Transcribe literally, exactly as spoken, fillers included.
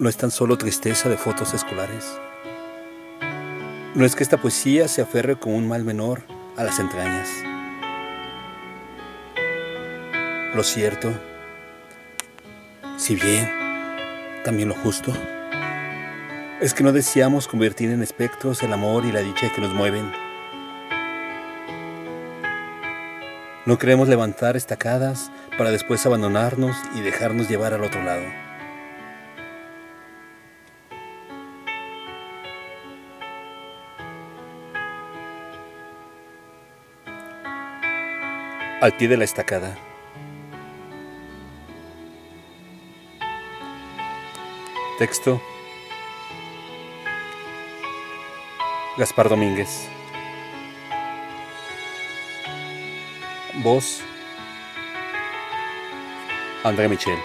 no es tan solo tristeza de fotos escolares. No es que esta poesía se aferre como un mal menor a las entrañas. Lo cierto, si bien también lo justo, es que no deseamos convertir en espectros el amor y la dicha que nos mueven. No queremos levantar estacadas para después abandonarnos y dejarnos llevar al otro lado. Al pie de la estacada. Texto: Gaspar Domínguez. Voz: André Michel.